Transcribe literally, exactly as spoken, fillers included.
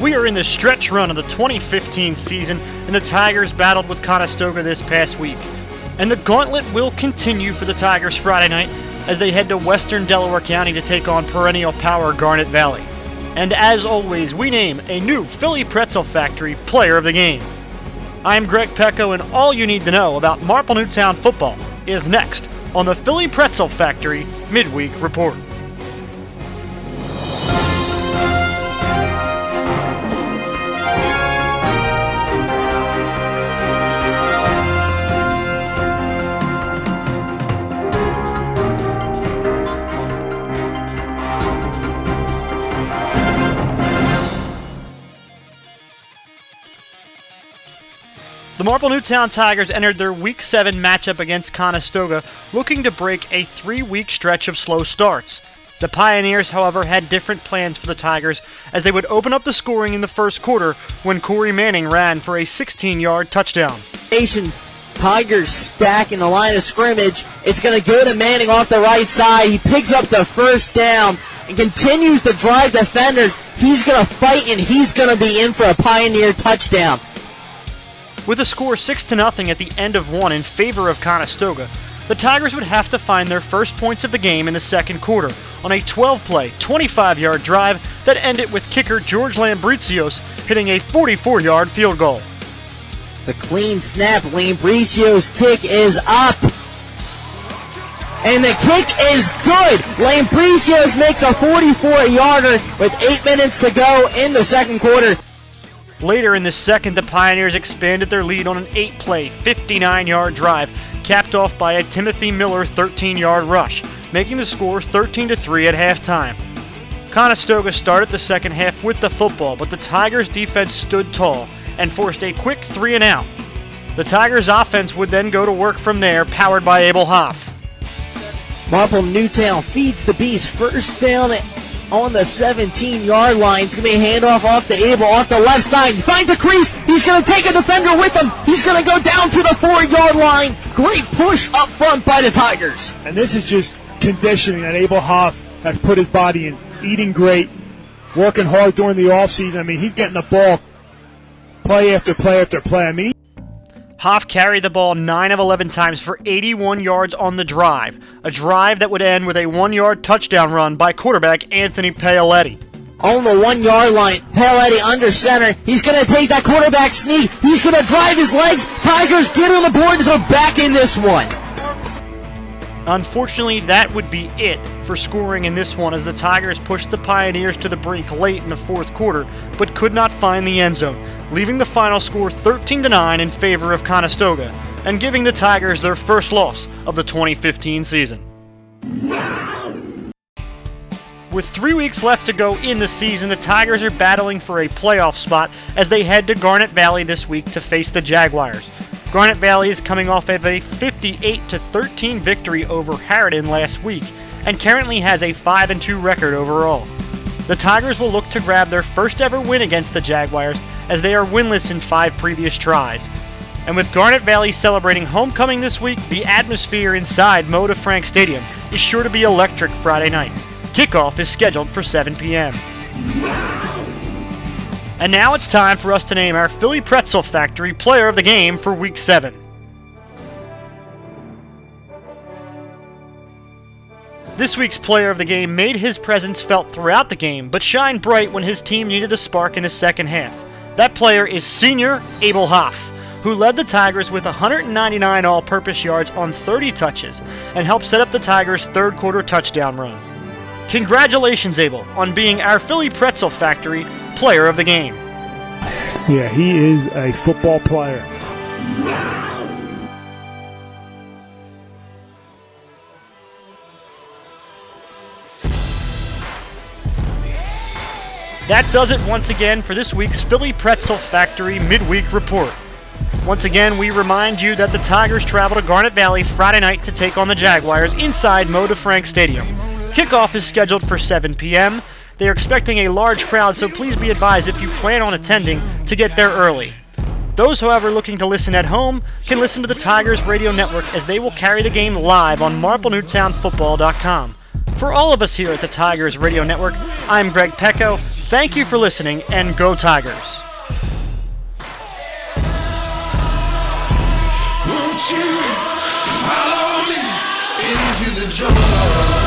We are in the stretch run of the twenty fifteen season, and the Tigers battled with Conestoga this past week. And the gauntlet will continue for the Tigers Friday night as they head to western Delaware County to take on perennial power Garnet Valley. And as always, we name a new Philly Pretzel Factory Player of the Game. I'm Greg Pecko, and all you need to know about Marple Newtown football is next on the Philly Pretzel Factory Midweek Report. The Marple Newtown Tigers entered their Week seven matchup against Conestoga, looking to break a three-week stretch of slow starts. The Pioneers, however, had different plans for the Tigers, as they would open up the scoring in the first quarter when Corey Manning ran for a sixteen-yard touchdown. Nation Tigers stack in the line of scrimmage. It's going to go to Manning off the right side. He picks up the first down and continues to drive defenders. He's going to fight, and he's going to be in for a Pioneer touchdown. With a score six to nothing at the end of one in favor of Conestoga, the Tigers would have to find their first points of the game in the second quarter on a twelve-play, twenty-five-yard drive that ended with kicker George Lambrizios hitting a forty-four-yard field goal. The clean snap, Lambrizios' kick is up, and the kick is good! Lambrizios makes a forty-four-yarder with eight minutes to go in the second quarter. Later in the second, the Pioneers expanded their lead on an eight-play, fifty-nine-yard drive, capped off by a Timothy Miller thirteen-yard rush, making the score thirteen to three at halftime. Conestoga started the second half with the football, but the Tigers' defense stood tall and forced a quick three-and-out. The Tigers' offense would then go to work from there, powered by Abel Hoff. Marple Newtown feeds the Beast first down at on the seventeen-yard line. It's going to be a handoff off to Abel, off the left side. He finds a crease. He's going to take a defender with him. He's going to go down to the four-yard line. Great push up front by the Tigers. And this is just conditioning that Abel Hoff has put his body in. Eating great, working hard during the offseason. I mean, he's getting the ball play after play after play. I mean, Hoff carried the ball nine of eleven times for eighty-one yards on the drive, a drive that would end with a one-yard touchdown run by quarterback Anthony Paoletti. On the one-yard line, Paoletti under center. He's going to take that quarterback sneak. He's going to drive his legs. Tigers get on the board and go back in this one. Unfortunately, that would be it for scoring in this one, as the Tigers pushed the Pioneers to the brink late in the fourth quarter, but could not find the end zone, leaving the final score thirteen to nine in favor of Conestoga and giving the Tigers their first loss of the twenty fifteen season. With three weeks left to go in the season, the Tigers are battling for a playoff spot as they head to Garnet Valley this week to face the Jaguars. Garnet Valley is coming off of a fifty-eight to thirteen victory over Harriton last week and currently has a five and two record overall. The Tigers will look to grab their first ever win against the Jaguars, as they are winless in five previous tries. And with Garnet Valley celebrating homecoming this week, the atmosphere inside Moe DeFrank Stadium is sure to be electric Friday night. Kickoff is scheduled for seven p.m. And now it's time for us to name our Philly Pretzel Factory Player of the Game for Week seven. This week's Player of the Game made his presence felt throughout the game, but shined bright when his team needed a spark in the second half. That player is senior Abel Hoff, who led the Tigers with one hundred ninety-nine all-purpose yards on thirty touches and helped set up the Tigers' third-quarter touchdown run. Congratulations, Abel, on being our Philly Pretzel Factory Player of the Game. Yeah, he is a football player. That does it once again for this week's Philly Pretzel Factory Midweek Report. Once again, we remind you that the Tigers travel to Garnet Valley Friday night to take on the Jaguars inside Moe DeFrank Stadium. Kickoff is scheduled for seven p.m. They are expecting a large crowd, so please be advised if you plan on attending to get there early. Those, however, looking to listen at home can listen to the Tigers Radio Network, as they will carry the game live on Marple Newtown Football dot com. For all of us here at the Tigers Radio Network, I'm Greg Pecko. Thank you for listening, and go Tigers! Won't you follow me into the jungle?